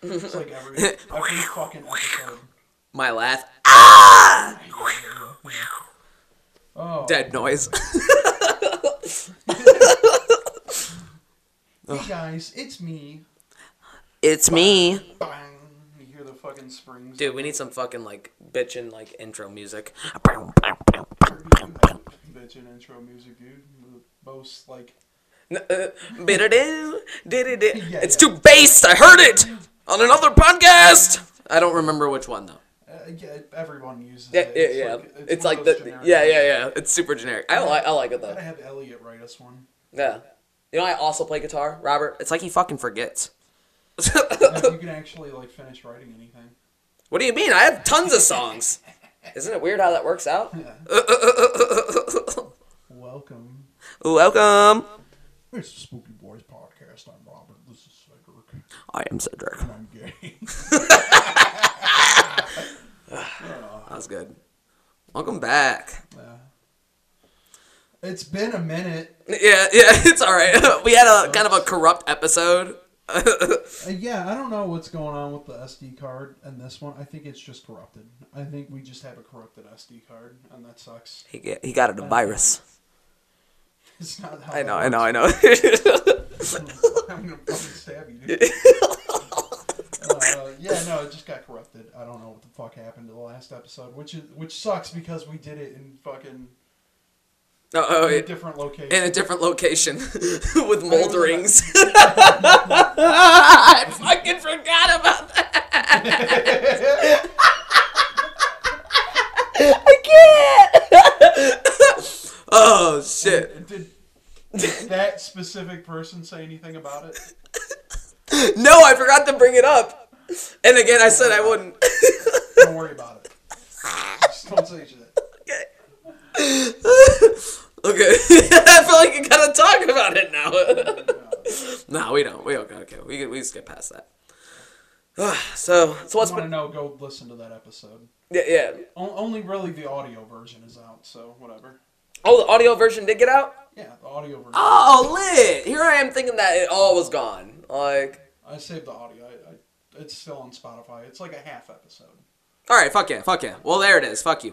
It's like every fucking episode. My laugh. Ah! Oh. Dead noise. Hey guys, it's me. It's me. Bang. You hear the fucking springs. Dude, we need some fucking like bitchin' like intro music. Bitchin' intro music, dude. Most like. It's too bass. I heard it on another podcast. I don't remember which one though. Yeah, everyone uses it. It's like It's super generic. I like it though. I have Elliot write us one. Yeah. You know, I also play guitar, Robert. It's like he fucking forgets. You can actually like finish writing anything. What do you mean? I have tons of songs. Isn't it weird how that works out? Yeah. Welcome. It's the Spooky Boys Podcast. I'm Robert. This is Cedric. I am Cedric. And I'm gay. That was good. Welcome back. Yeah. It's been a minute. Yeah, it's all right. We had a kind of a corrupt episode. I don't know what's going on with the SD card and this one. I think it's just corrupted. I think we just have a corrupted SD card, and that sucks. He got it a virus. It's not how I know. I'm gonna fucking stab you, dude. It just got corrupted. I don't know what the fuck happened to the last episode, which sucks because we did it in fucking a different location. In a different location with moldings. I fucking forgot about that. I can't. Oh, shit. Did that specific person say anything about it? No, I forgot to bring it up. And again, I said I wouldn't. Don't worry about it. Just don't say shit. Okay. I feel like you gotta talk about it now. No, we don't. Okay. We skip past that. So what's been... Go listen to that episode. Yeah. Only really the audio version is out, so whatever. Oh, the audio version did get out? Yeah, the audio version. Oh, lit! Here I am thinking that it all was gone. Like... I saved the audio. It's still on Spotify. It's like a half episode. Alright, fuck yeah. Well, there it is. Fuck you.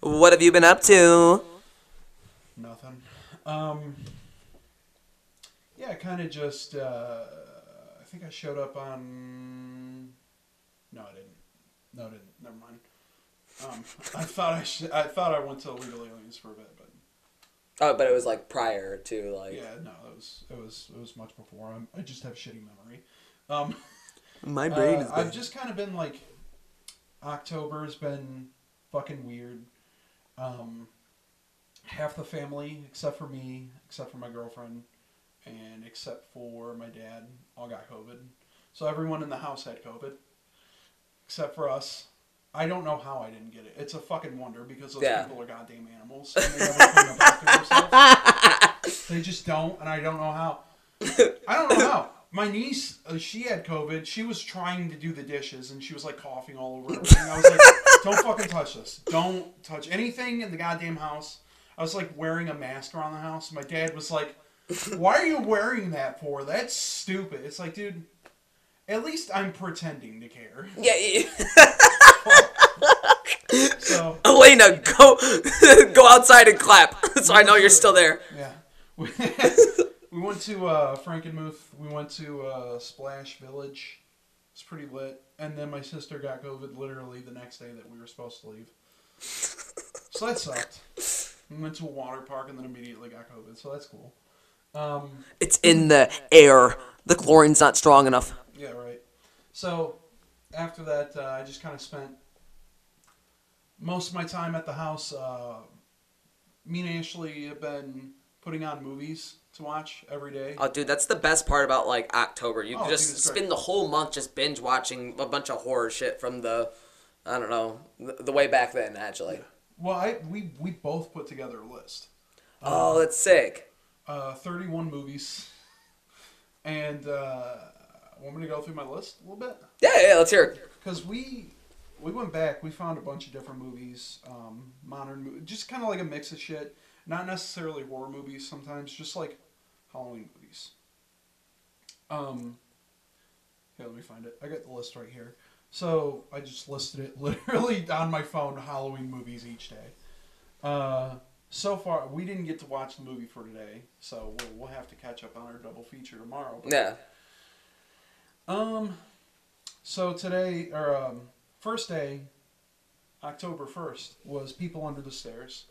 What have you been up to? Nothing. Yeah, kind of just, I think I showed up on... No, I didn't. Never mind. I thought I went to Illegal Aliens for a bit, but. Oh, but it was like prior to like. Yeah, no, it was much before. I just have shitty memory. My brain is. I've just kind of been like, October's been fucking weird. Half the family, except for me, except for my girlfriend, and except for my dad, all got COVID. So everyone in the house had COVID, except for us. I don't know how I didn't get it. It's a fucking wonder because those people are goddamn animals. And they never clean up after themselves. They just don't, and I don't know how. My niece, she had COVID. She was trying to do the dishes, and she was, like, coughing all over everything. I was like, don't fucking touch this. Don't touch anything in the goddamn house. I was, like, wearing a mask around the house. My dad was like, why are you wearing that for? That's stupid. It's like, dude, at least I'm pretending to care. Yeah. So, Elena, go outside and clap, so I know you're still there. Yeah, we went to Frankenmuth. We went to Splash Village. It's pretty lit. And then my sister got COVID literally the next day that we were supposed to leave. So that sucked. We went to a water park and then immediately got COVID. So that's cool. It's in the air. The chlorine's not strong enough. Yeah, right. So after that, I just kind of spent most of my time at the house. Me and Ashley have been putting on movies to watch every day. Oh, dude, that's the best part about, like, October. You just spend the whole month just binge watching a bunch of horror shit from the way back then, actually. Yeah. Well, we both put together a list. Oh, that's sick. 31 movies. And want me to go through my list a little bit? Yeah, let's hear it. Because we went back. We found a bunch of different movies, modern movies, just kind of like a mix of shit. Not necessarily horror movies sometimes, just like Halloween movies. Okay, let me find it. I got the list right here. So I just listed it literally on my phone, Halloween movies each day. So far, we didn't get to watch the movie for today, so we'll have to catch up on our double feature tomorrow. But, yeah. So today, or first day, October 1st, was People Under the Stairs.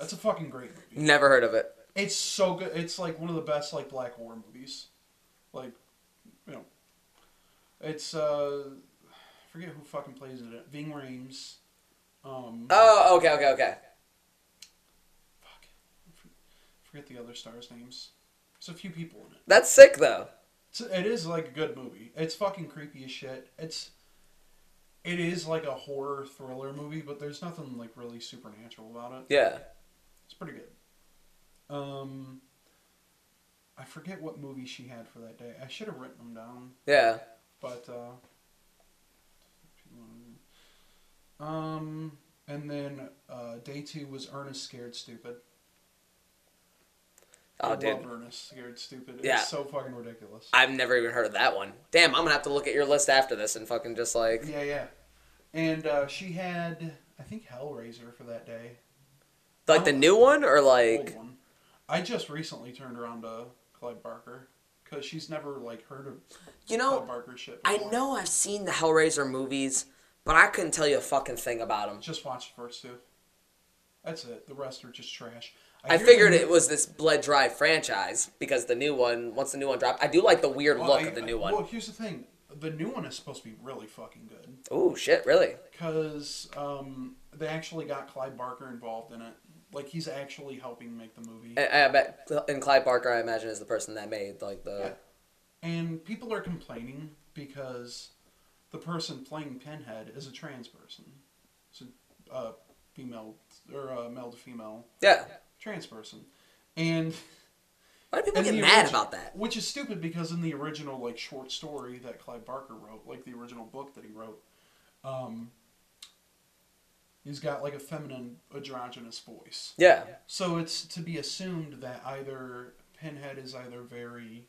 That's a fucking great movie. Never heard of it. It's so good. It's like one of the best like black horror movies. Like, you know, it's I forget who fucking plays in it. Ving Rhames. Oh, okay. Fuck. I forget the other stars' names. There's a few people in it. That's sick though. It is like a good movie. It's fucking creepy as shit. It is like a horror thriller movie, but there's nothing like really supernatural about it. Yeah. It's pretty good. I forget what movie she had for that day. I should have written them down. Yeah. But and then day two was Ernest Scared Stupid. Oh, dude. I love Ernest Scared Stupid. It's so fucking ridiculous. I've never even heard of that one. Damn, I'm going to have to look at your list after this and fucking just like... Yeah. And she had, I think, Hellraiser for that day. Like the new one or like... Old one. I just recently turned around to Clive Barker because she's never like heard of Clive Barker shit before. I know I've seen the Hellraiser movies, but I couldn't tell you a fucking thing about them. Just watch the first two. That's it. The rest are just trash. I figured it was this bled dry franchise because the new one, once the new one dropped, I do like the weird look of the new one. Well, here's the thing. The new one is supposed to be really fucking good. Oh, shit, really? Because they actually got Clive Barker involved in it. Like, he's actually helping make the movie. And Clive Barker, I imagine, is the person that made, like, the... Yeah. And people are complaining because the person playing Pinhead is a trans person. It's a female, or male to female. Yeah. Trans person. And why do people get mad about that? Which is stupid because in the original like short story that Clive Barker wrote, like the original book that he wrote, he's got like a feminine androgynous voice. Yeah. So it's to be assumed that either Pinhead is either very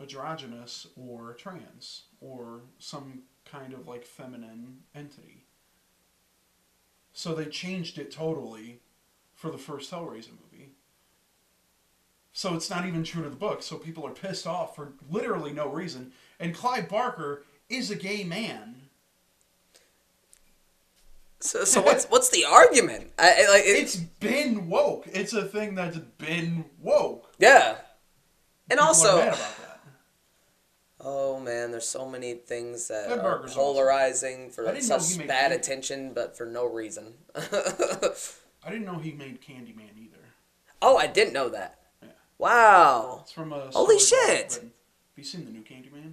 androgynous or trans or some kind of like feminine entity. So they changed it totally for the first Hellraiser movie. So it's not even true to the book, so people are pissed off for literally no reason. And Clive Barker is a gay man. So what's the argument? It's been woke. It's a thing that's been woke. Yeah. And people also... are mad about that. Oh man, there's so many things that are polarizing for such bad attention, but for no reason. I didn't know he made Candyman either. Oh, I didn't know that. Yeah. Wow. It's from a... Holy shit. Have you seen the new Candyman?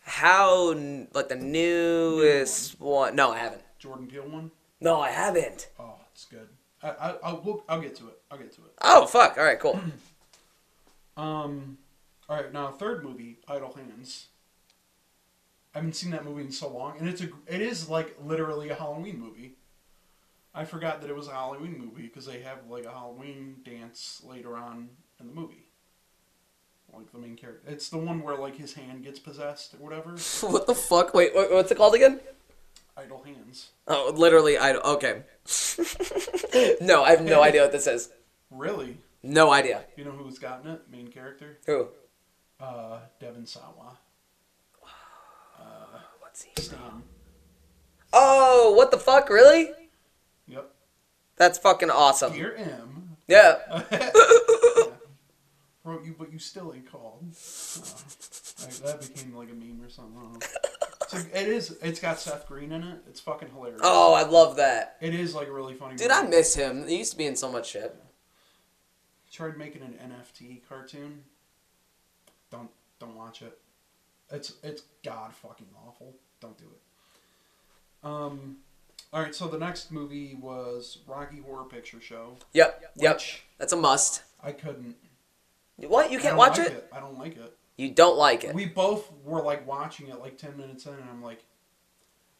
How... Like the newest one. No, I haven't. Jordan Peele one? No, I haven't. Oh, it's good. I'll get to it. Oh, fuck. All right, cool. All right, now third movie, Idle Hands. I haven't seen that movie in so long. And it is like literally a Halloween movie. I forgot that it was a Halloween movie because they have like a Halloween dance later on in the movie. Like the main character. It's the one where like his hand gets possessed or whatever. What the fuck? Wait, what's it called again? Idle Hands. Oh, literally idle. Okay. No, I have no idea what this is. Really? No idea. You know who's gotten it? Main character? Who? Devin Sawa. What's he? Stan. Oh, what the fuck? Really? Yep. That's fucking awesome. Dear M. Yeah. Wrote you, but you still ain't called. That became like a meme or something. I don't know. So it is. It's got Seth Green in it. It's fucking hilarious. Oh, I love that. It is like a really funny movie. Dude, I miss him. He used to be in so much shit. He tried making an NFT cartoon. Don't watch it. It's god fucking awful. Don't do it. All right, so the next movie was Rocky Horror Picture Show. Yep. That's a must. I couldn't. What? You can't watch it? I don't like it. You don't like it? We both were, like, watching it, like, 10 minutes in, and I'm like,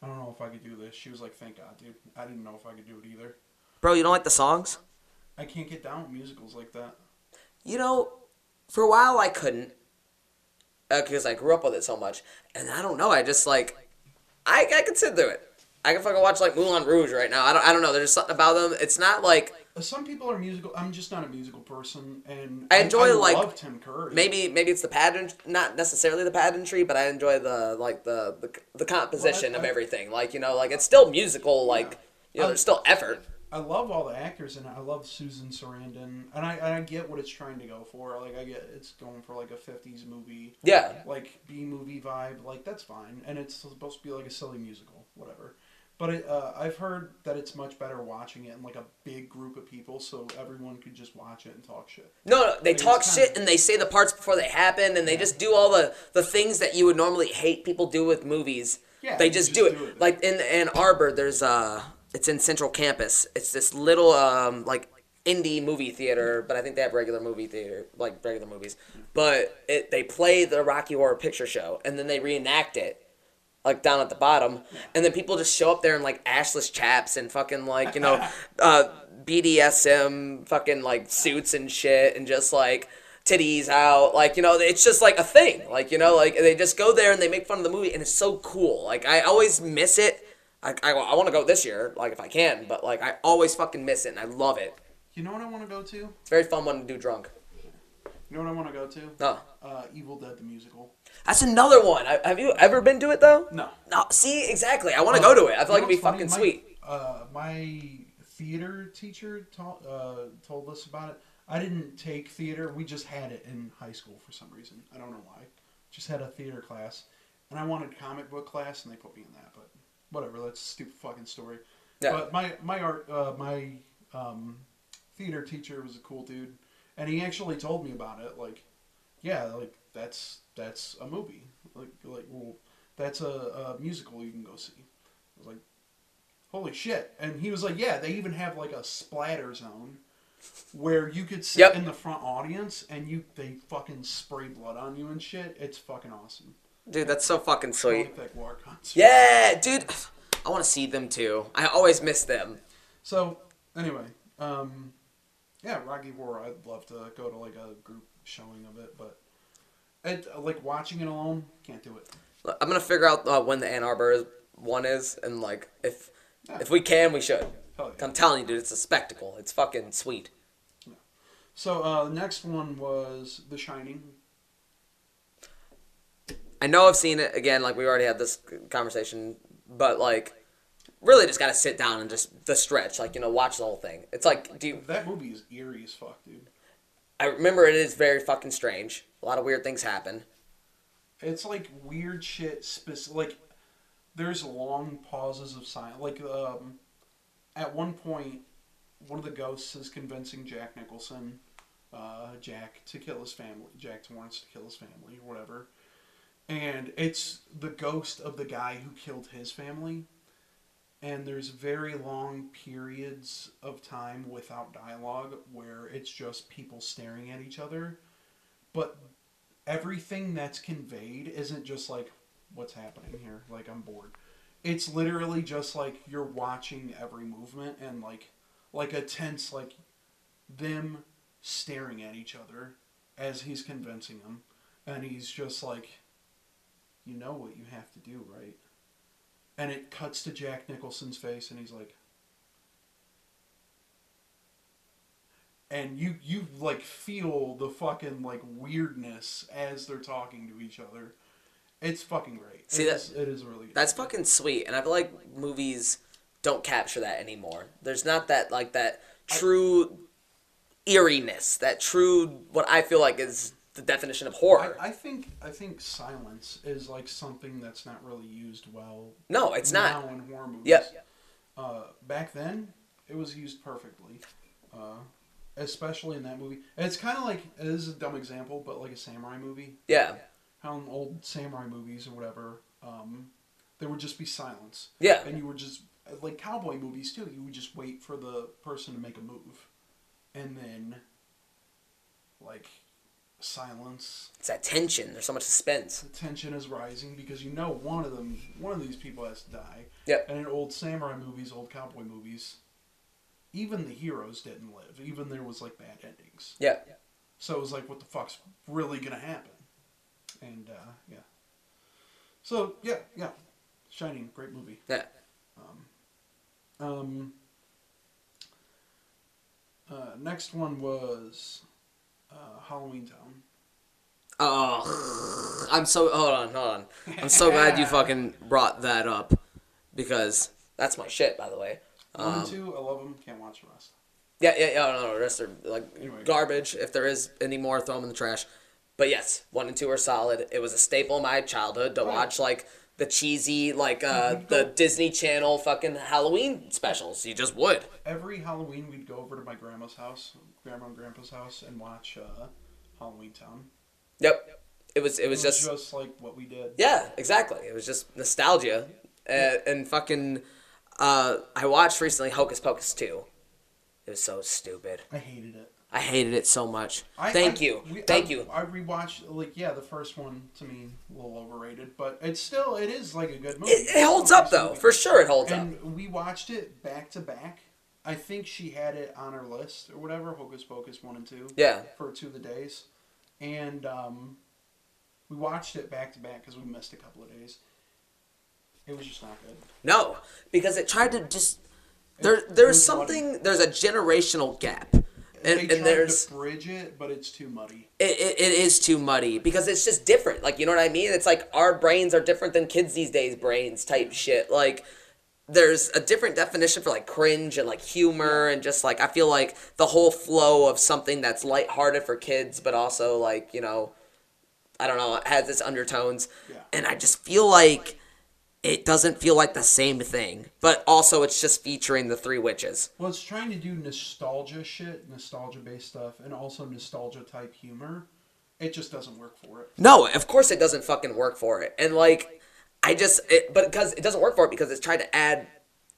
I don't know if I could do this. She was like, thank God, dude. I didn't know if I could do it either. Bro, you don't like the songs? I can't get down with musicals like that. You know, for a while I couldn't. because I grew up with it so much. And I don't know, I just, like, I could sit through it. I can fucking watch, like, Moulin Rouge right now. I don't know, there's something about them. It's not, like... Some people are musical. I'm just not a musical person, and I enjoy, like, love Tim Curry. Maybe it's the pageant, not necessarily the pageantry, but I enjoy the, like, the composition of everything. Like, you know, like, it's still musical. Like, you know, there's still effort. I love all the actors, and I love Susan Sarandon, and I get what it's trying to go for. Like, I get it's going for, like, a 50s movie. Yeah. Like, B-movie vibe. Like, that's fine, and it's supposed to be, like, a silly musical, whatever. But I've heard that it's much better watching it in, like, a big group of people, so everyone could just watch it and talk shit. No, they talk shit and they say the parts before they happen, and they just do all the things that you would normally hate people do with movies. Yeah, they just do it. Like, in Ann Arbor, there's it's in Central Campus. It's this little like indie movie theater, but I think they have regular movie theater, like regular movies. But they play the Rocky Horror Picture Show, and then they reenact it. Like, down at the bottom, and then people just show up there in, like, ashless chaps and fucking, like, you know, BDSM fucking, like, suits and shit, and just, like, titties out, like, you know, it's just, like, a thing, like, you know, like, they just go there and they make fun of the movie, and it's so cool. Like, I always miss it. I want to go this year, like, if I can, but, like, I always fucking miss it, and I love it. You know what I want to go to? It's a very fun one to do drunk. You know what I want to go to? No. Evil Dead the musical. That's another one. Have you ever been to it, though? No. No. See, exactly. I want to go to it. I feel like it'd be fucking sweet. My theater teacher told us about it. I didn't take theater. We just had it in high school for some reason. I don't know why. Just had a theater class, and I wanted comic book class, and they put me in that. But whatever. That's a stupid fucking story. Yeah. But my theater teacher was a cool dude, and he actually told me about it. Like, yeah, like. That's a movie, like well, that's a musical you can go see. I was like, holy shit! And he was like, yeah, they even have like a splatter zone where you could sit in the front audience and they fucking spray blood on you and shit. It's fucking awesome, dude. That's so fucking sweet. Yeah, dude, I want to see them too. I always miss them. So anyway, yeah, Rocky Horror. I'd love to go to like a group showing of it, but. Like, watching it alone, can't do it. I'm going to figure out when the Ann Arbor one is, and, like, if we can, we should. Yeah. I'm telling you, dude, it's a spectacle. It's fucking sweet. Yeah. So, the next one was The Shining. I know I've seen it, again, like, we already had this conversation, but, like, really just got to sit down and just the stretch, like, you know, watch the whole thing. It's like that movie is eerie as fuck, dude. I remember it is very fucking strange. A lot of weird things happen. It's like weird shit. Like, there's long pauses of silence. Like, at one point, one of the ghosts is convincing Jack Nicholson, Jack Torrance to kill his family, or whatever. And it's the ghost of the guy who killed his family. And there's very long periods of time without dialogue where it's just people staring at each other. But everything that's conveyed isn't just like, what's happening here? Like, I'm bored. It's literally just like you're watching every movement and like a tense, like them staring at each other as he's convincing them. And he's just like, you know what you have to do, right? And it cuts to Jack Nicholson's face, and he's like... And you like, feel the fucking, like, weirdness as they're talking to each other. It's fucking great. See, it is really good. That's fucking sweet, and I feel like movies don't capture that anymore. There's not that, like, that true eeriness, that true, what I feel like is... the definition of horror. I think silence is like something that's not really used well. No, it's not. Now in horror movies. Yeah. Back then, it was used perfectly, especially in that movie. And it's kind of like, this is a dumb example, but like a samurai movie. Yeah. How in old samurai movies or whatever, there would just be silence. Yeah. And you were just like cowboy movies too. You would just wait for the person to make a move, and then like. Silence. It's that tension. There's so much suspense. The tension is rising because you know one of these people has to die. Yep. And in old samurai movies, old cowboy movies, even the heroes didn't live. Even there was like bad endings. Yeah. So it was like, what the fuck's really gonna happen? and yeah. So yeah, Shining, great movie. Yeah. Next one was Halloween Town. Oh, I'm so hold on. I'm so glad you fucking brought that up, because that's my shit. By the way, 1 and 2, I love them. Can't watch the rest. Yeah. No, the rest are like anyway, garbage. If there is any more, throw them in the trash. But yes, 1 and 2 are solid. It was a staple in my childhood to watch like the cheesy like the Disney Channel fucking Halloween specials. You just would. Every Halloween, we'd go over to my grandma's house, grandma and grandpa's house, and watch Halloween Town. Yep. It was just like what we did. Yeah, exactly. It was just nostalgia. Yeah. And fucking I watched recently Hocus Pocus 2. It was so stupid. I hated it. I hated it so much. Thank you. I rewatched the first one, to me a little overrated, but it is like a good movie. It holds up though. For sure it holds up. And we watched it back to back. I think she had it on her list or whatever, Hocus Pocus 1 and 2. Yeah. For two of the days. And we watched it back to back because we missed a couple of days. It was just not good. No, because it tried to just there's a generational gap, and there's to bridge it, but it's too muddy. It is too muddy because it's just different. Like, you know what I mean? It's like our brains are different than kids these days' brains type shit. Like, there's a different definition for like cringe and like humor, and just like I feel like the whole flow of something that's lighthearted for kids but also like, you know, I don't know, it has its undertones. Yeah. And I just feel like it doesn't feel like the same thing. But also it's just featuring the three witches. Well, it's trying to do nostalgia shit, nostalgia-based stuff, and also nostalgia-type humor. It just doesn't work for it. No, of course it doesn't fucking work for it. And like because it doesn't work for it because it's tried to add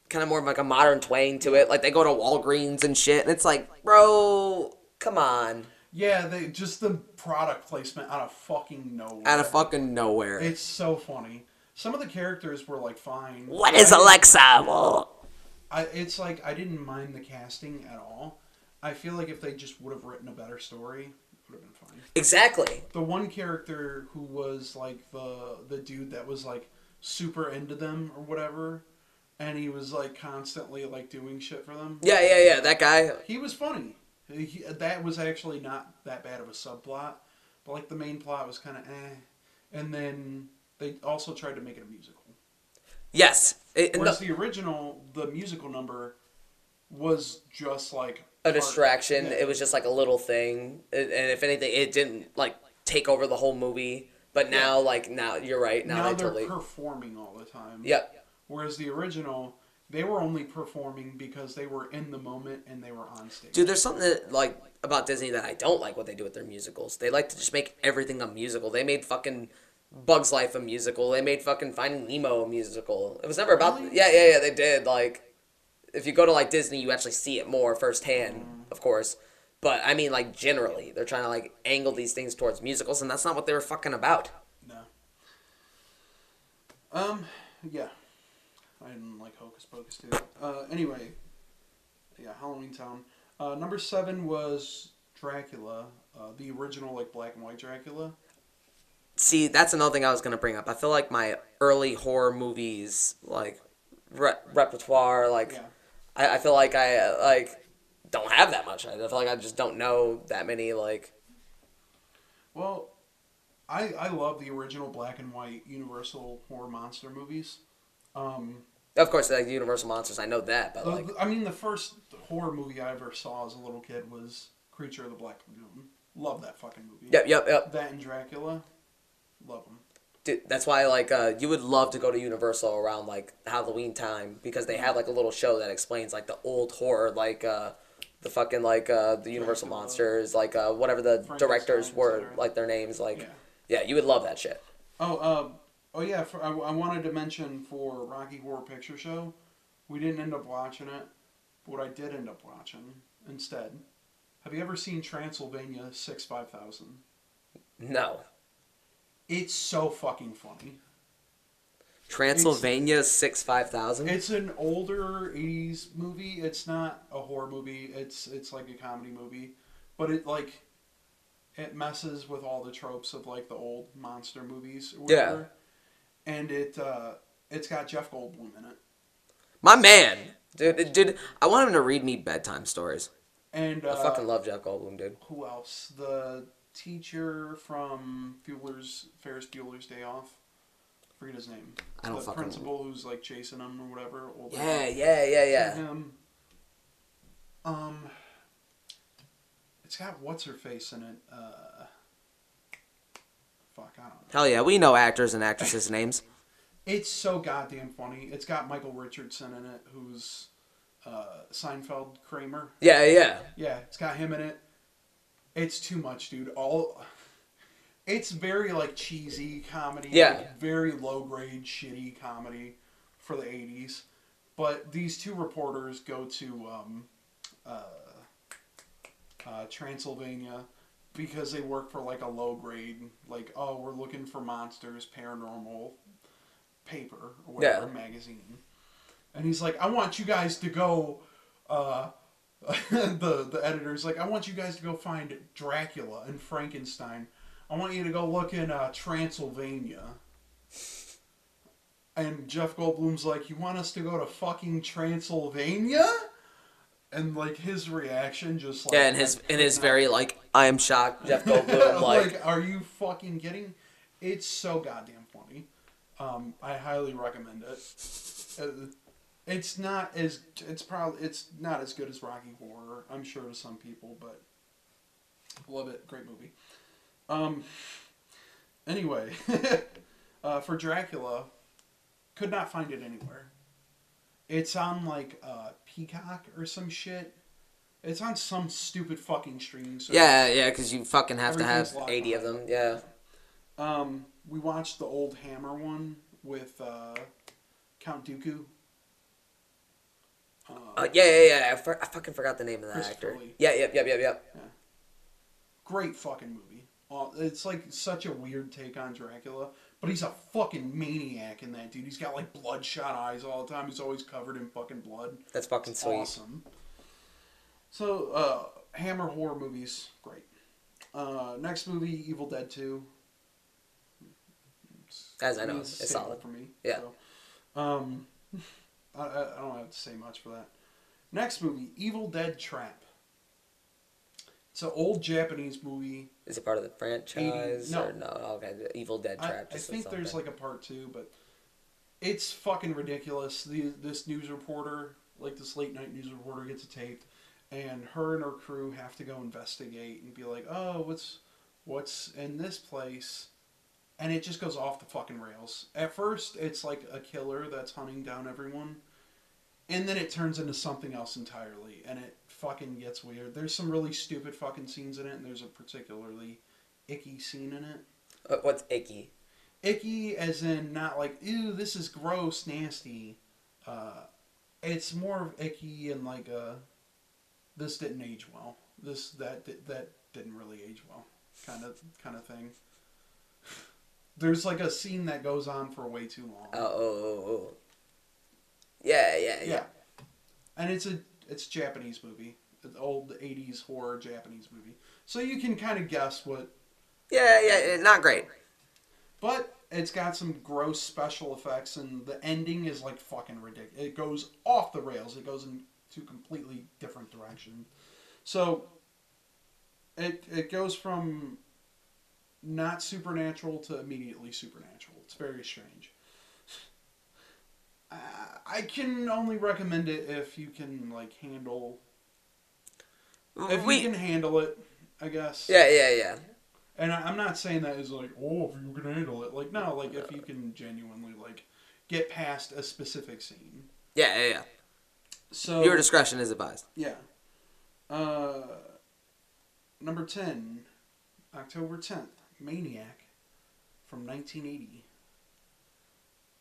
kind of more of like a modern twang to it. Like, they go to Walgreens and shit, and it's like, bro, come on. Yeah, they just the product placement out of fucking nowhere. It's so funny. Some of the characters were like fine. What is Alexa? It's like I didn't mind the casting at all. I feel like if they just would have written a better story, would have been fine. Exactly. The one character who was like the dude that was like super into them or whatever, and he was like constantly like doing shit for them. Yeah. That guy. He was funny. That was actually not that bad of a subplot, but like the main plot was kind of eh. And then they also tried to make it a musical. Yes. Whereas the original, the musical number was just like a distraction. Yeah. It was just like a little thing, and if anything, it didn't like take over the whole movie. But now, now you're right. Now they're totally performing all the time. Yep. Whereas the original, they were only performing because they were in the moment and they were on stage. Dude, there's something that, like, about Disney that I don't like what they do with their musicals. They like to just make everything a musical. They made fucking Bug's Life a musical. They made fucking Finding Nemo a musical. It was never about. Really? Yeah. They did like. If you go to, like, Disney, you actually see it more firsthand, of course. But, I mean, like, generally, they're trying to, like, angle these things towards musicals, and that's not what they were fucking about. No. Yeah. I didn't like Hocus Pocus, too. Anyway. Yeah, Halloween Town. Number 7 was Dracula. The original, like, black and white Dracula. See, that's another thing I was going to bring up. I feel like my early horror movies, like, repertoire, like... Yeah. I feel like I don't have that much. I feel like I just don't know that many . Well, I love the original black and white Universal horror monster movies. Of course, like the Universal monsters, I know that. But I mean, the first horror movie I ever saw as a little kid was Creature of the Black Lagoon. Love that fucking movie. Yep. That and Dracula, love them. Dude, that's why, like, you would love to go to Universal around, like, Halloween time, because they have, like, a little show that explains, like, the old horror, like, the fucking, like, the Universal Monsters, like, whatever the directors were, like, their names, like, yeah, you would love that shit. I wanted to mention for Rocky Horror Picture Show, we didn't end up watching it, but what I did end up watching instead, have you ever seen Transylvania 6-5000? No. It's so fucking funny. Transylvania 6-5000? It's an older 80s movie. It's not a horror movie. It's like a comedy movie. But it, like, it messes with all the tropes of like the old monster movies or whatever. Yeah. And it's got Jeff Goldblum in it. My man. Dude, I want him to read me bedtime stories. And I fucking love Jeff Goldblum, dude. Who else? The teacher from Ferris Bueller's Day Off. I forget his name. I don't fucking know. The principal who's like chasing him or whatever. Yeah. Him. It's got what's her face in it. Fuck, I don't know. Hell yeah, we know actors and actresses' names. It's so goddamn funny. It's got Michael Richardson in it, who's Seinfeld Kramer. Yeah, it's got him in it. It's too much, dude. It's very like cheesy comedy. Yeah. Like, very low grade, shitty comedy for the 80s. But these two reporters go to Transylvania because they work for like a low grade, like, oh, we're looking for monsters, paranormal paper or whatever, magazine. And he's like, I want you guys to go the editor's like, I want you guys to go find Dracula and Frankenstein. I want you to go look in Transylvania. And Jeff Goldblum's like, you want us to go to fucking Transylvania? And like his reaction, just like and his very like, I am shocked, Jeff Goldblum. like, are you fucking kidding? It's so goddamn funny. I highly recommend it. It's not as good as Rocky Horror, I'm sure, to some people, but love it. Great movie. Anyway, for Dracula, could not find it anywhere. It's on, like, Peacock or some shit. It's on some stupid fucking streaming service. Yeah, because you fucking have to have 80 of them, yeah. We watched the old Hammer one with Count Dooku. I fucking forgot the name of that actor. Lee. Yeah. Great fucking movie. It's, like, such a weird take on Dracula. But he's a fucking maniac in that, dude. He's got, like, bloodshot eyes all the time. He's always covered in fucking blood. That's fucking sweet. Awesome. So, Hammer horror movies, great. Next movie, Evil Dead 2. As I know, it's solid. For me. Yeah. So, I don't have to say much for that. Next movie, Evil Dead Trap. It's an old Japanese movie. Is it part of the franchise? No, okay. The Evil Dead Trap. I think there's like a part 2, but it's fucking ridiculous. This news reporter, like this late night news reporter, gets taped, and her and her crew have to go investigate and be like, oh, what's in this place? And it just goes off the fucking rails. At first, it's like a killer that's hunting down everyone. And then it turns into something else entirely, and it fucking gets weird. There's some really stupid fucking scenes in it, and there's a particularly icky scene in it. What's icky? Icky as in not like, ew, this is gross, nasty. It's more of icky and like, this didn't age well. That didn't really age well kind of thing. There's like a scene that goes on for way too long. Oh. Yeah. And it's a Japanese movie. An old 80s horror Japanese movie. So you can kind of guess what... Yeah, not great. But it's got some gross special effects, and the ending is like fucking ridiculous. It goes off the rails. It goes into a completely different direction. So it goes from not supernatural to immediately supernatural. It's very strange. I can only recommend it if you can, like, handle... If you can handle it, I guess. Yeah. And I'm not saying that is like, oh, if you can handle it. Like, no, like, if you can genuinely, like, get past a specific scene. Yeah. So... Your discretion is advised. Yeah. Number 10, October 10th, Maniac from 1980.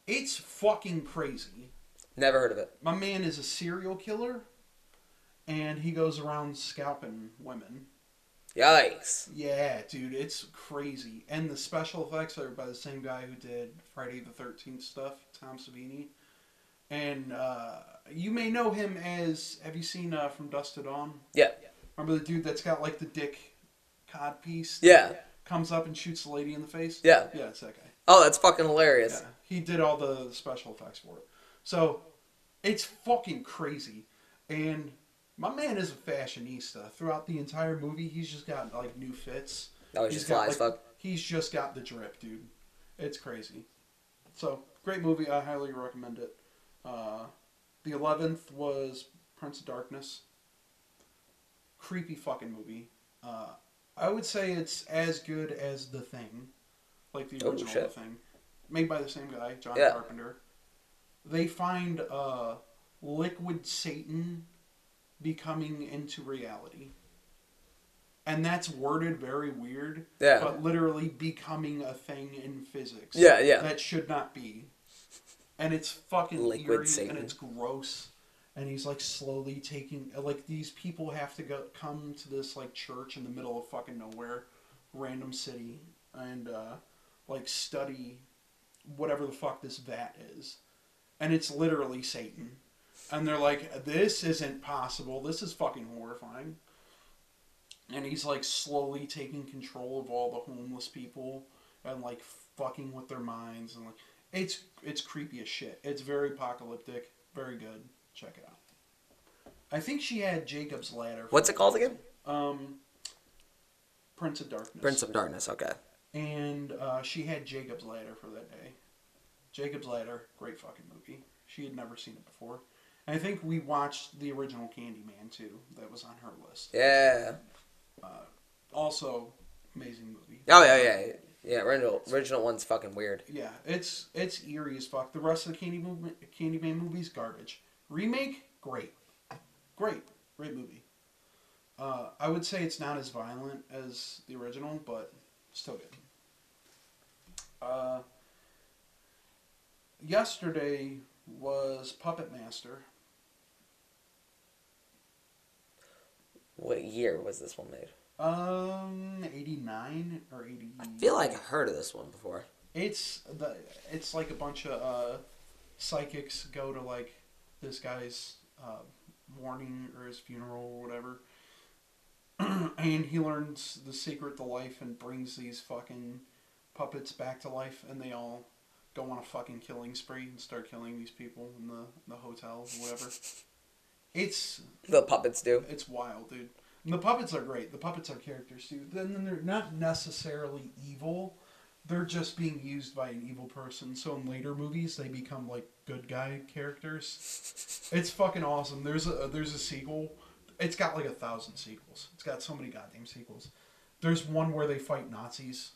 It's fucking crazy. Never heard of it. My man is a serial killer, and he goes around scalping women. Yikes. Yeah, dude, it's crazy. And the special effects are by the same guy who did Friday the 13th stuff, Tom Savini. And you may know him as, have you seen From Dusk to Dawn? Yeah. Remember the dude that's got like the dick codpiece. Yeah. Comes up and shoots the lady in the face. Yeah. Yeah, it's that guy. Oh, that's fucking hilarious. Yeah. He did all the special effects for it. So, it's fucking crazy. And my man is a fashionista. Throughout the entire movie, he's just got, like, new fits. Oh, he's just fly as fuck. He's just got the drip, dude. It's crazy. So, great movie. I highly recommend it. The 11th was Prince of Darkness. Creepy fucking movie. I would say it's as good as The Thing. Like, the original The Thing. Made by the same guy, John Carpenter. They find liquid Satan becoming into reality, and that's worded very weird, but literally becoming a thing in physics that should not be, and it's fucking liquid Satan. And it's gross, and he's like slowly taking, like, these people have to go come to this like church in the middle of fucking nowhere, random city, and like study whatever the fuck this vat is, and it's literally Satan. And they're like, this isn't possible. This is fucking horrifying. And he's, like, slowly taking control of all the homeless people and, like, fucking with their minds. And, like, it's creepy as shit. It's very apocalyptic. Very good. Check it out. I think she had Jacob's Ladder. What's it called again? Prince of Darkness. Prince of Darkness, okay. And she had Jacob's Ladder for that day. Jacob's Ladder, great fucking movie. She had never seen it before. I think we watched the original Candyman, too. That was on her list. Yeah. Also, amazing movie. Oh, yeah. Original one's fucking weird. Yeah, it's eerie as fuck. The rest of the Candyman movie's garbage. Remake, great. Great movie. I would say it's not as violent as the original, but still good. Yesterday was Puppet Master. What year was this one made? 89 or 80. I feel like I've heard of this one before. It's like a bunch of psychics go to like this guy's warning or his funeral or whatever, and he learns the secret to life and brings these fucking puppets back to life, and they all go on a fucking killing spree and start killing these people in the hotel or whatever. The puppets do. It's wild, dude. And the puppets are great. The puppets are characters, too. Then they're not necessarily evil. They're just being used by an evil person. So in later movies, they become, like, good guy characters. It's fucking awesome. There's a sequel. It's got, like, 1,000 sequels. It's got so many goddamn sequels. There's one where they fight Nazis.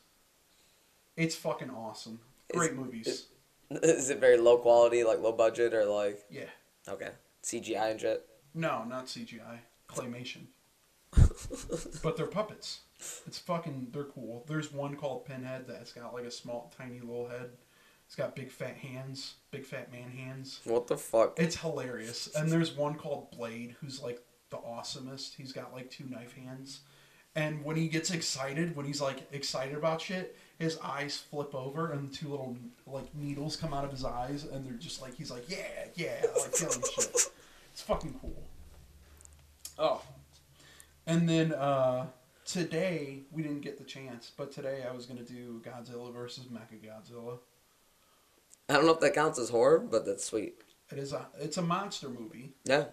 It's fucking awesome. Great movies. Is it very low quality, like, low budget, or, like... Yeah. Okay. CGI and shit? No, not CGI. Claymation. But they're puppets. It's fucking... They're cool. There's one called Pinhead that's got like a small, tiny little head. It's got big fat hands. Big fat man hands. What the fuck? It's hilarious. And there's one called Blade who's like the awesomest. He's got like two knife hands. And when he gets excited, when he's like excited about shit, his eyes flip over and two little like needles come out of his eyes, and they're just like, he's like, yeah, like killing shit. It's fucking cool. Oh. And then today, we didn't get the chance, but today I was going to do Godzilla versus Mechagodzilla. I don't know if that counts as horror, but that's sweet. It's a monster movie. Yeah.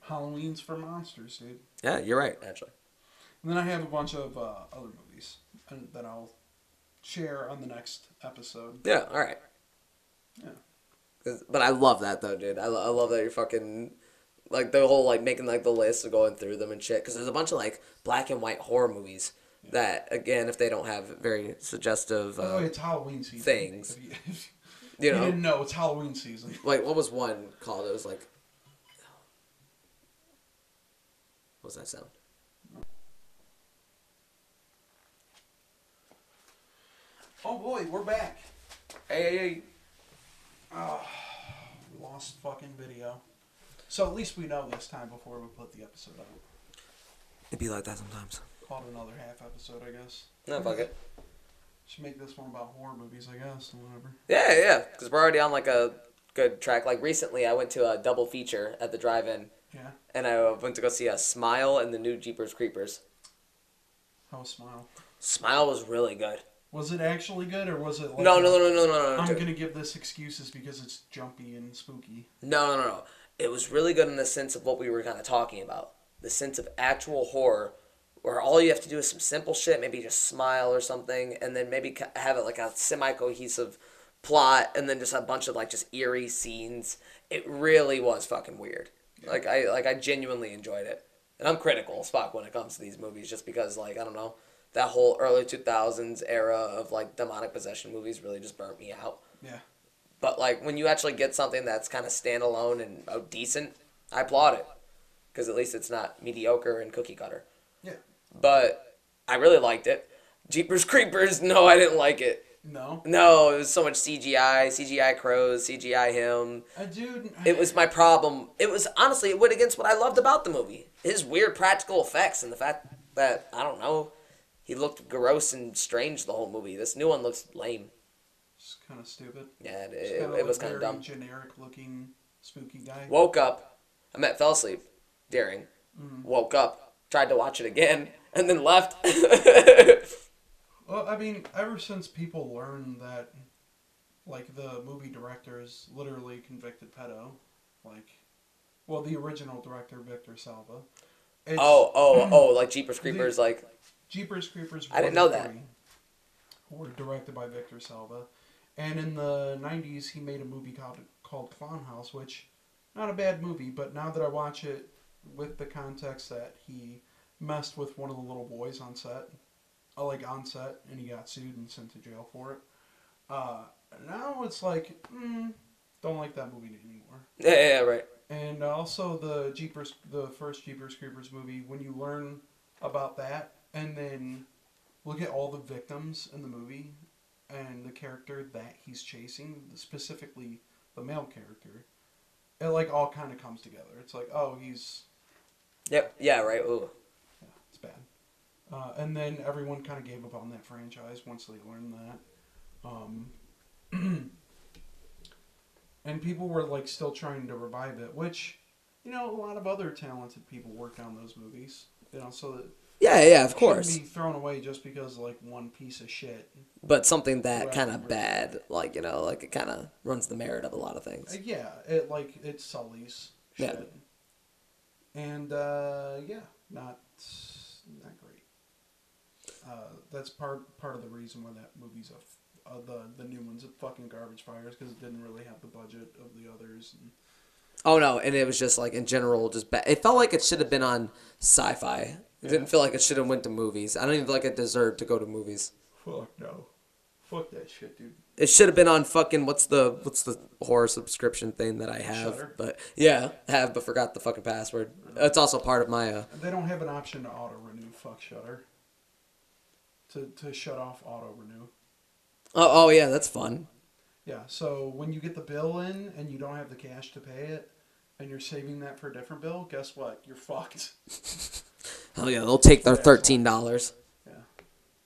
Halloween's for monsters, dude. Yeah, you're right, actually. And then I have a bunch of other movies that I'll share on the next episode. Yeah, all right. Yeah. But I love that, though, dude. I love that you're fucking... Like, the whole, like, making, like, the list and going through them and shit. Because there's a bunch of, like, black and white horror movies that, again, if they don't have very suggestive it's Halloween season. Things. You know? You didn't know. It's Halloween season. Like, what was one called? It was, like... What was that sound? Oh, boy, we're back. Hey. Oh, we lost fucking video. So at least we know this time before we put the episode out. It'd be like that sometimes. Called another half episode, I guess. No, fuck it. Should make this one about horror movies, I guess, or whatever. Yeah, because we're already on, like, a good track. Like, recently I went to a double feature at the drive-in. Yeah. And I went to go see a Smile and the new Jeepers Creepers. How was Smile? Smile was really good. Was it actually good, or was it like... No. I'm going to give this excuses because it's jumpy and spooky. No. It was really good in the sense of what we were kind of talking about. The sense of actual horror, where all you have to do is some simple shit, maybe just smile or something, and then maybe have it like a semi-cohesive plot, and then just a bunch of like just eerie scenes. It really was fucking weird. Yeah. Like I genuinely enjoyed it. And I'm critical as fuck when it comes to these movies, just because, like, I don't know, that whole early 2000s era of, like, demonic possession movies really just burnt me out. Yeah. But, like, when you actually get something that's kind of standalone and decent, I applaud it. Because at least it's not mediocre and cookie cutter. Yeah. But I really liked it. Jeepers Creepers, no, I didn't like it. No? No, it was so much CGI, CGI crows, CGI him. It was my problem. It was, honestly, it went against what I loved about the movie. His weird practical effects and the fact that, I don't know, he looked gross and strange the whole movie. This new one looks lame. Just kind of stupid. Yeah, it was kind of dumb. Generic looking, spooky guy. Woke up. Fell asleep during. Mm-hmm. Woke up. Tried to watch it again. And then left. Well, I mean, ever since people learned that, like, the movie director is literally convicted pedo, like, well, the original director, Victor Salva. Like Jeepers Creepers, like... Jeepers Creepers 1 I didn't know that. Were directed by Victor Salva. And in the 90s, he made a movie called Clown House, which, not a bad movie, but now that I watch it with the context that he messed with one of the little boys on set... and he got sued and sent to jail for it. Now it's like, don't like that movie anymore. Yeah, right. And also the first Jeepers Creepers movie, when you learn about that, and then look at all the victims in the movie, and the character that he's chasing, specifically the male character, it, like, all kind of comes together. It's like, oh, he's... Yep, yeah, right, ooh. Yeah, it's bad. And then everyone kind of gave up on that franchise once they learned that. And people were, like, still trying to revive it, which, you know, a lot of other talented people worked on those movies. You know, so that... Yeah, of course. It shouldn't be thrown away just because, like, one piece of shit. But something that kind of bad, like, you know, like, it kind of runs the merit of a lot of things. Yeah, it, like, it sullies shit. Yeah. And, not great. That's part of the reason why that movie's the new one's a fucking garbage fire, because it didn't really have the budget of the others. And... Oh no, and it was just like in general just bad. It felt like it should have been on sci-fi. It didn't feel like it should have went to movies. I don't even feel like it deserved to go to movies. Fuck no, fuck that shit, dude. It should have been on fucking what's the horror subscription thing that I have, Shudder? but forgot the fucking password. It's also part of my. They don't have an option to auto renew. Fuck Shudder. To shut off auto-renew. Oh, yeah, that's fun. Yeah, so when you get the bill in and you don't have the cash to pay it, and you're saving that for a different bill, guess what? You're fucked. Oh, yeah, they'll take their $13. Yeah.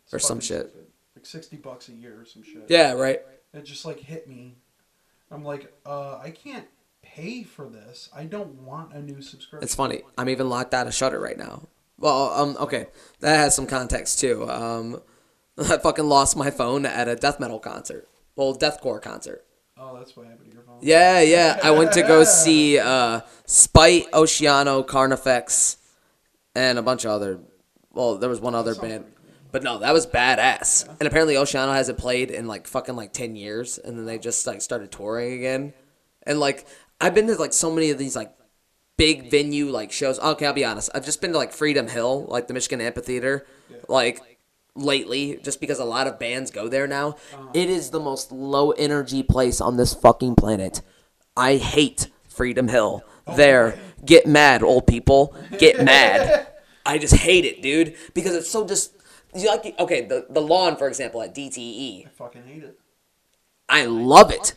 It's or some shit. Stupid. Like $60 a year or some shit. Yeah, right. It just, like, hit me. I'm like, I can't pay for this. I don't want a new subscription. It's funny. I'm even locked out of Shudder right now. Well, okay, that has some context, too. I fucking lost my phone at a death metal concert. Well, deathcore concert. Oh, that's what happened to your phone. Yeah. I went to go see Spite, Oceano, Carnifex, and a bunch of other... Well, there was one other band. But no, that was badass. Yeah. And apparently Oceano hasn't played in, like, fucking, like, 10 years, and then they just, like, started touring again. And, like, I've been to, like, so many of these, like, big venue, like, shows. Okay, I'll be honest. I've just been to, like, Freedom Hill, like, the Michigan Amphitheater, like, lately, just because a lot of bands go there now. It is the most low-energy place on this fucking planet. I hate Freedom Hill. There. Get mad, old people. Get mad. I just hate it, dude, because it's so just... Like, okay, the lawn, for example, at DTE. I fucking hate it. I love it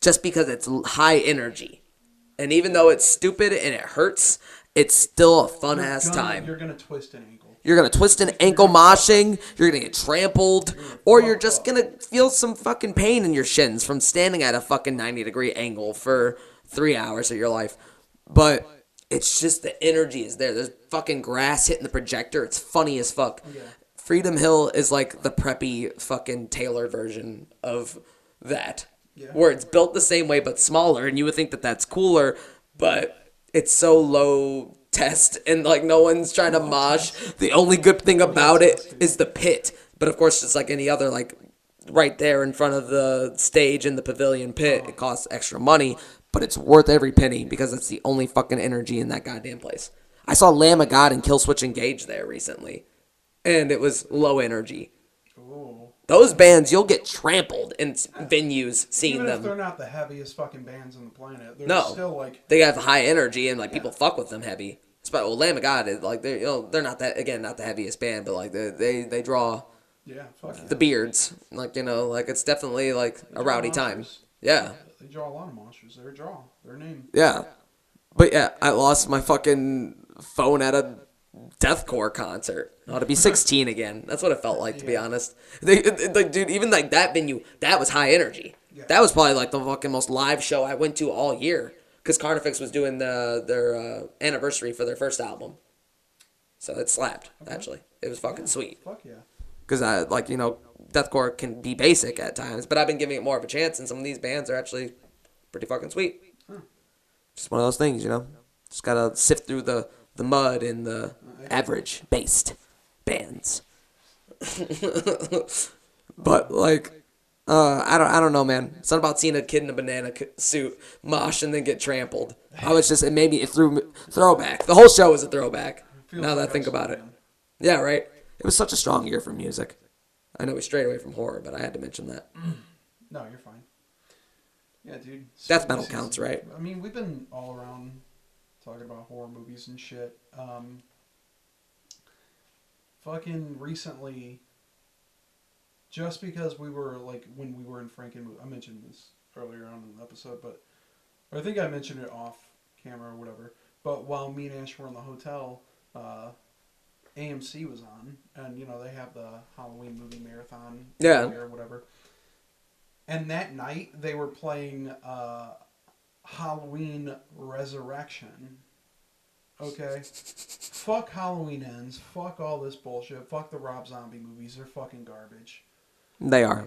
just because it's high energy. And even though it's stupid and it hurts, it's still a fun-ass time. You're going to twist an ankle. You're going to twist an ankle moshing. You're going to get trampled. Or you're just going to feel some fucking pain in your shins from standing at a fucking 90-degree angle for 3 hours of your life. But it's just the energy is there. There's fucking grass hitting the projector. It's funny as fuck. Freedom Hill is like the preppy fucking Taylor version of that. Yeah. Where it's built the same way but smaller, and you would think that that's cooler, but it's so low test and like no one's trying to mosh. The only good thing about it is the pit. But of course, just like any other, like right there in front of the stage in the pavilion pit, it costs extra money, but it's worth every penny because it's the only fucking energy in that goddamn place. I saw Lamb of God and Kill Switch Engage there recently, and it was low energy. Those bands, you'll get trampled in venues seeing them. Even if they're not the heaviest fucking bands on the planet, they're still like... They have high energy, and like people fuck with them heavy. Despite, well, Lamb of God, is, like, they're, you know, they're not that, again, not the heaviest band, but like they draw the beards. Like, you know, like it's definitely like a rowdy time. Yeah. They draw a lot of monsters. They're a draw. Their name. Yeah. But yeah, I lost my fucking phone at a deathcore concert. I ought to be 16 again. That's what it felt like, to be honest. Like, dude, even like that venue, that was high energy. Yeah. That was probably like the fucking most live show I went to all year because Carnifex was doing their anniversary for their first album, so it slapped. Okay. Actually, it was fucking sweet. Fuck yeah. Because I like, you know, deathcore can be basic at times, but I've been giving it more of a chance, and some of these bands are actually pretty fucking sweet. Huh. Just one of those things, you know. Just gotta sift through the mud and the average based bands. But like I don't know, man. It's not about seeing a kid in a banana suit mosh and then get trampled. I was just, it made me, it threw throwback. The whole show was a throwback. Now that I think about it. Yeah, right. It was such a strong year for music. I know we strayed away from horror, but I had to mention that. No, you're fine. Yeah, dude. Death metal counts, right? I mean, we've been all around talking about horror movies and shit. Fucking recently, just because we were, like, when we were in Frankenmuth, I mentioned this earlier on in the episode, but, or I think I mentioned it off camera or whatever, but while me and Ash were in the hotel, AMC was on, and, you know, they have the Halloween movie marathon or whatever, and that night they were playing, Halloween Resurrection. Okay? Fuck Halloween Ends. Fuck all this bullshit. Fuck the Rob Zombie movies. They're fucking garbage. They are.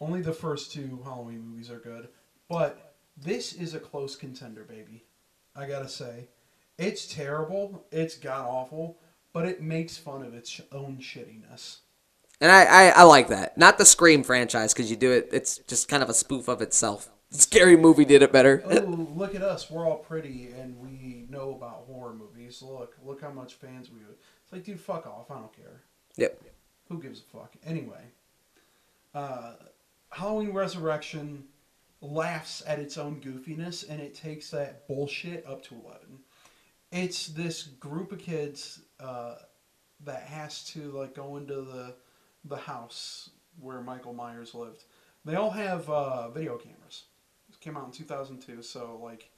Only the first two Halloween movies are good. But this is a close contender, baby. I gotta say. It's terrible. It's god-awful. But it makes fun of its own shittiness. And I like that. Not the Scream franchise, because you do it. It's just kind of a spoof of itself. Scary Movie did it better. Oh, look at us. We're all pretty and we know about horror movies. Look how much fans we have. It's like, dude, fuck off. I don't care. Yep. Who gives a fuck? Anyway, Halloween Resurrection laughs at its own goofiness and it takes that bullshit up to 11. It's this group of kids that has to like go into the house where Michael Myers lived. They all have video cameras. Came out in 2002, so like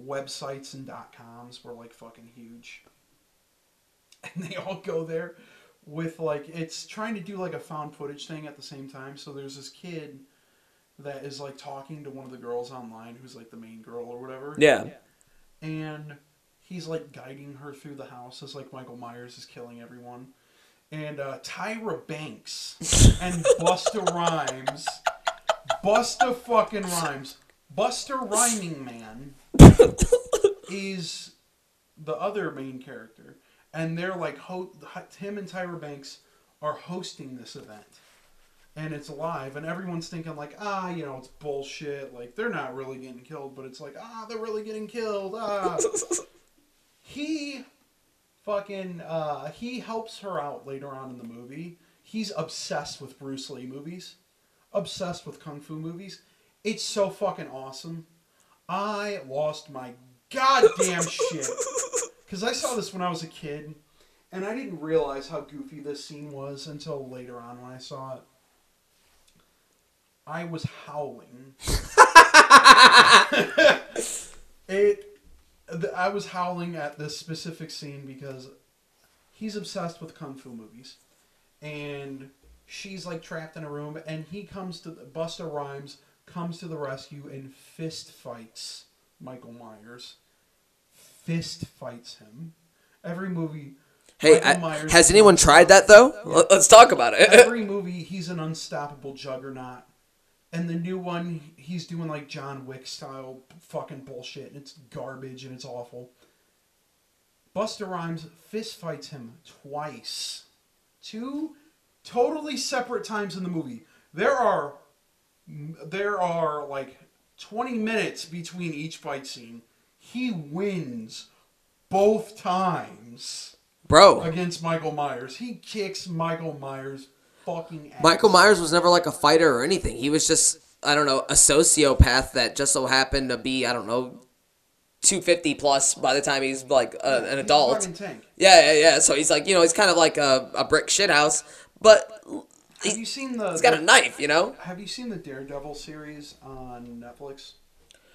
websites and .coms were like fucking huge, and they all go there with like, it's trying to do like a found footage thing at the same time. So there's this kid that is like talking to one of the girls online who's like the main girl or whatever, and he's like guiding her through the house as like Michael Myers is killing everyone, and Tyra Banks and Busta Rhymes, Busta fucking Rhymes, Busta Rhyming Man is the other main character, and they're like, him and Tyra Banks are hosting this event, and it's live, and everyone's thinking like, you know, it's bullshit, like, they're not really getting killed, but it's like, they're really getting killed, He fucking, he helps her out later on in the movie. He's obsessed with Bruce Lee movies. Obsessed with kung fu movies. It's so fucking awesome. I lost my goddamn shit. Because I saw this when I was a kid, and I didn't realize how goofy this scene was until later on when I saw it. I was howling. I was howling at this specific scene because he's obsessed with kung fu movies. And she's like trapped in a room, and he comes to Busta Rhymes comes to the rescue and fist fights Michael Myers. Fist fights him. Every movie Hey, has anyone tried that, though? Yeah. Let's talk about it. Every movie, he's an unstoppable juggernaut. And the new one, he's doing like John Wick style fucking bullshit. And it's garbage and it's awful. Busta Rhymes fistfights him twice. Two totally separate times in the movie. There are like 20 minutes between each fight scene. He wins both times. Bro. Against Michael Myers. He kicks Michael Myers fucking ass. Michael Myers was never like a fighter or anything. He was just, I don't know, a sociopath that just so happened to be, I don't know, 250 plus by the time he's like an adult. He's a fucking tank. Yeah. So he's like, you know, he's kind of like a brick shithouse, but he's got a knife, you know? Have you seen the Daredevil series on Netflix?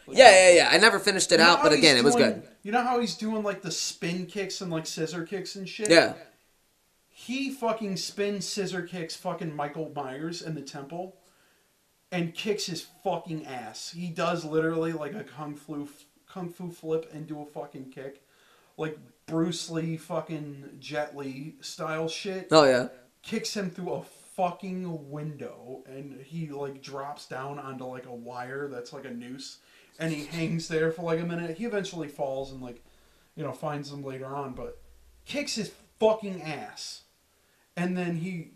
Yeah. I never finished it out, but again, it was good. You know how he's doing like the spin kicks and like scissor kicks and shit? Yeah. He fucking spin scissor kicks fucking Michael Myers in the temple and kicks his fucking ass. He does literally like a kung fu flip and do a fucking kick. Like Bruce Lee fucking Jet Li style shit. Oh, yeah. Kicks him through a fucking window and he like drops down onto like a wire that's like a noose. And he hangs there for like a minute. He eventually falls and like, you know, finds them later on. But kicks his fucking ass. And then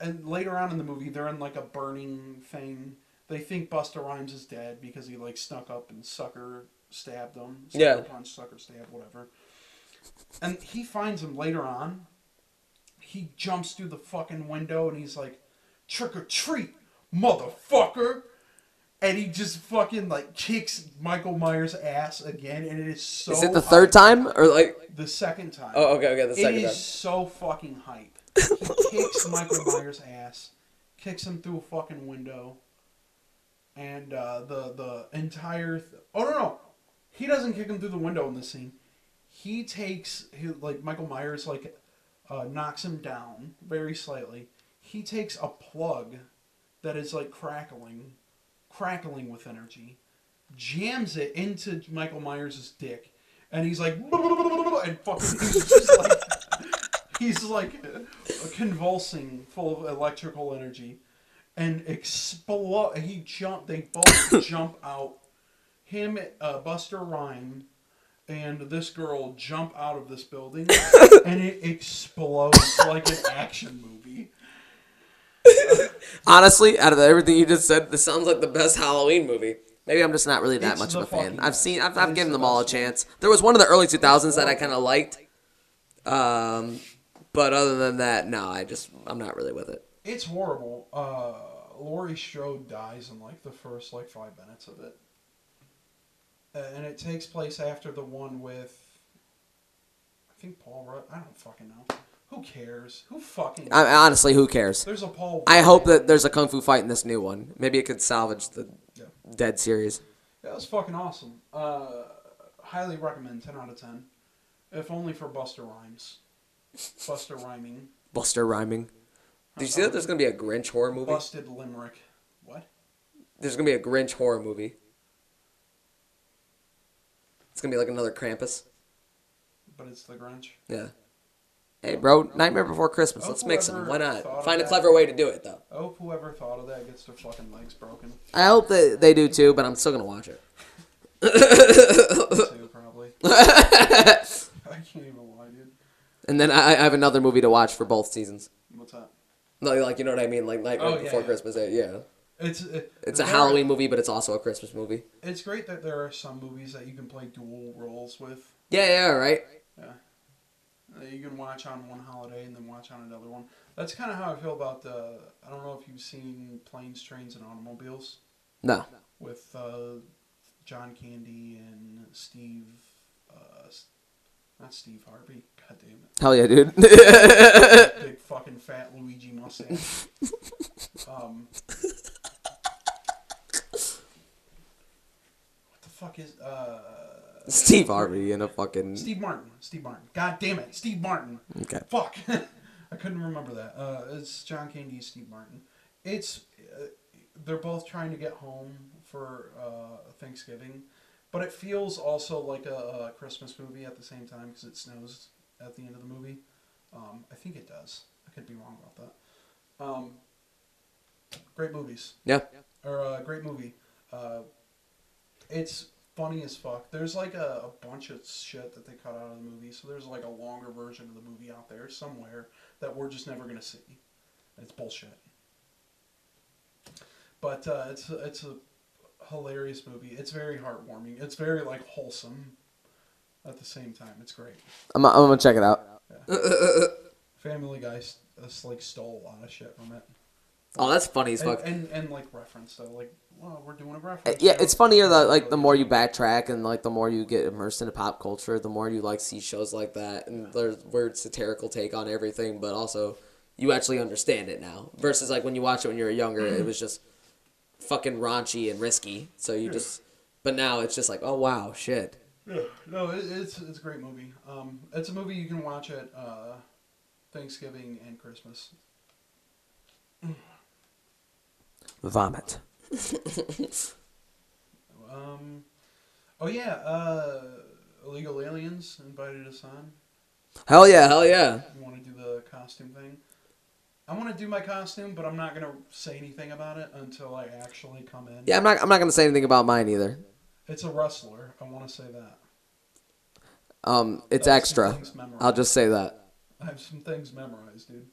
and later on in the movie, they're in like a burning thing. They think Busta Rhymes is dead because he like snuck up and sucker stabbed them. Yeah. Punch, sucker stab, whatever. And he finds him later on. He jumps through the fucking window and he's like, "Trick or treat, motherfucker." And he just fucking, like, kicks Michael Myers' ass again, and it is so... Is it the third time? Or, like... The second time. Oh, okay, the second time. It is so fucking hype. He kicks Michael Myers' ass, kicks him through a fucking window, and the entire... No. He doesn't kick him through the window in this scene. He takes... Michael Myers, knocks him down very slightly. He takes a plug that is, like, crackling with energy, jams it into Michael Myers' dick, and he's like, and fucking, he's like convulsing, full of electrical energy, and explode. They both jump out. Him, Busta Rhymes, and this girl jump out of this building, and it explodes like an action movie. Honestly, out of everything you just said, this sounds like the best Halloween movie. Maybe I'm just not really that much of a fan. I've given them all a chance. There was one in the early 2000s that I kind of liked, but other than that, no, I'm not really with it. It's horrible. Laurie Strode dies in like the first 5 minutes of it, and it takes place after the one with, I think, Paul Rudd. I don't fucking know. Who cares? Honestly, who cares? There's a Paul. I hope that there's a kung fu fight in this new one. Maybe it could salvage the Dead series. That was fucking awesome. Highly recommend. 10 out of 10. If only for Busta Rhymes. Busta Rhyming. Did you see that there's going to be a Grinch horror movie? Busted Limerick. What? There's going to be a Grinch horror movie. It's going to be like another Krampus. But it's the Grinch? Yeah. Hey, bro, Nightmare Before Christmas. Let's make some. Why not? Find a clever way to do it, though. I hope whoever thought of that gets their fucking legs broken. I hope that they do, too, but I'm still going to watch it. Too, probably. I can't even lie, dude. And then I have another movie to watch for both seasons. What's that? No, like, you know what I mean? Like, Nightmare Before Christmas. Yeah. It's a Halloween movie, but it's also a Christmas movie. It's great that there are some movies that you can play dual roles with. Yeah, right? Yeah. You can watch on one holiday and then watch on another one. That's kind of how I feel about the... I don't know if you've seen Planes, Trains, and Automobiles. No. With John Candy and Steve... not Steve Harvey. God damn it. Hell yeah, dude. Big fucking fat Luigi mustache. What the fuck is... Steve Harvey and a fucking... Steve Martin. God damn it. Steve Martin. Okay. Fuck. I couldn't remember that. It's John Candy, Steve Martin. It's... they're both trying to get home for Thanksgiving. But it feels also like a Christmas movie at the same time because it snows at the end of the movie. I think it does. I could be wrong about that. Great movies. Yeah. Or a great movie. It's funny as fuck. There's like a bunch of shit that they cut out of the movie, so there's like a longer version of the movie out there somewhere that we're just never gonna see. And it's bullshit. But it's a hilarious movie. It's very heartwarming. It's very like wholesome at the same time. It's great. I'm gonna check it out. Yeah. Family Guy like stole a lot of shit from it. Oh, that's funny as fuck. And like reference though, like well, we're doing a reference. Yeah, it's funnier that like the more you backtrack and like the more you get immersed into pop culture, the more you like see shows like that and there's weird satirical take on everything, but also you actually understand it now. Versus like when you watch it when you were younger, it was just fucking raunchy and risky. So you just, but now it's just like, oh wow, shit. Yeah, no, it's a great movie. It's a movie you can watch at Thanksgiving and Christmas. Vomit. Oh yeah. Illegal Aliens invited us on. Hell yeah! Hell yeah! You want to do the costume thing? I want to do my costume, but I'm not gonna say anything about it until I actually come in. Yeah, I'm not gonna say anything about mine either. It's a wrestler. I want to say that. It's extra. I'll just say that. I have some things memorized, dude.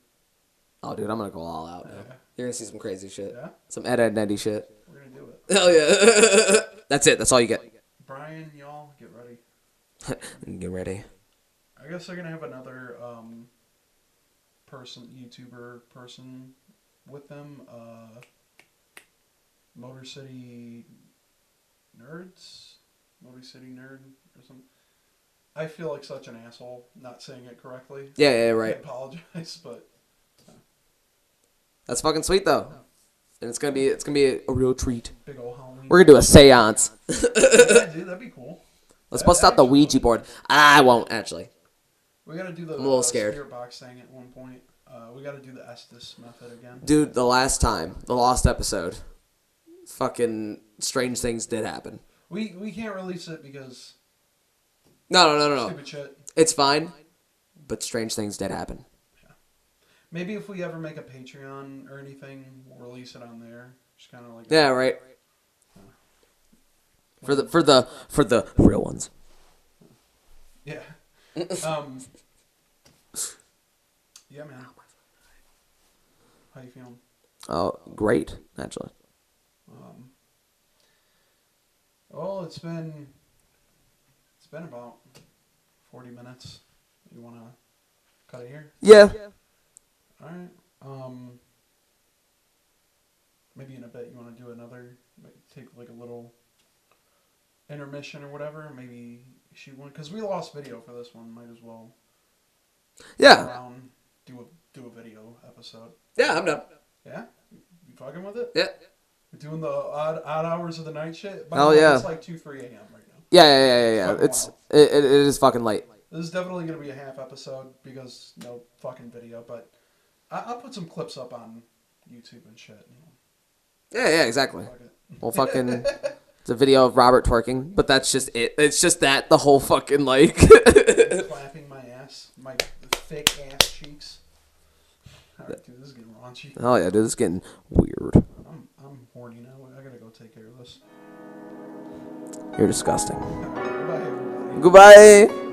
Oh, dude, I'm gonna go all out. Yeah. You're gonna see some crazy shit. Yeah. Some Ed, Edd, and Eddy shit. We're gonna do it. Hell yeah! That's it. That's all you get. Brian, y'all, get ready. Get ready. I guess they're gonna have another YouTuber person with them. Motor City Nerd or something. I feel like such an asshole not saying it correctly. Yeah, right. I apologize, but. That's fucking sweet though, and it's gonna be a real treat. Big old Halloween. We're gonna do a seance. Yeah, dude, that'd be cool. Let's bust out the Ouija board. I won't actually. We gotta do the spirit box thing at one point. We gotta do the Estes method again. Dude, the last time, the lost episode, fucking strange things did happen. We can't release it because. No. Stupid shit. It's fine, but strange things did happen. Maybe if we ever make a Patreon or anything, we'll release it on there. Just kind of like right. Huh. For the real ones. Yeah. Yeah, man. How you feeling? Oh, great, naturally. Well, it's been about 40 minutes. You wanna cut it here? Yeah. All right. Maybe in a bit you want to do another, take like a little intermission or whatever. Maybe shoot one because we lost video for this one. Might as well. Yeah. Do a video episode. Yeah, I'm done. Yeah, you fucking with it? Yeah. We're doing the odd hours of the night shit. Hell yeah. It's like 2-3 a.m. right now. Yeah. It's it is fucking late. This is definitely gonna be a half episode because no fucking video, but. I'll put some clips up on YouTube and shit. You know. Yeah, exactly. Well, fucking, it's a video of Robert twerking, but that's just it. It's just that, the whole fucking, like. Clapping my ass, my thick ass cheeks. All right, dude, this is getting raunchy. Oh, yeah, dude, this is getting weird. I'm horny now. I gotta go take care of this. You're disgusting. Goodbye, everybody. Goodbye.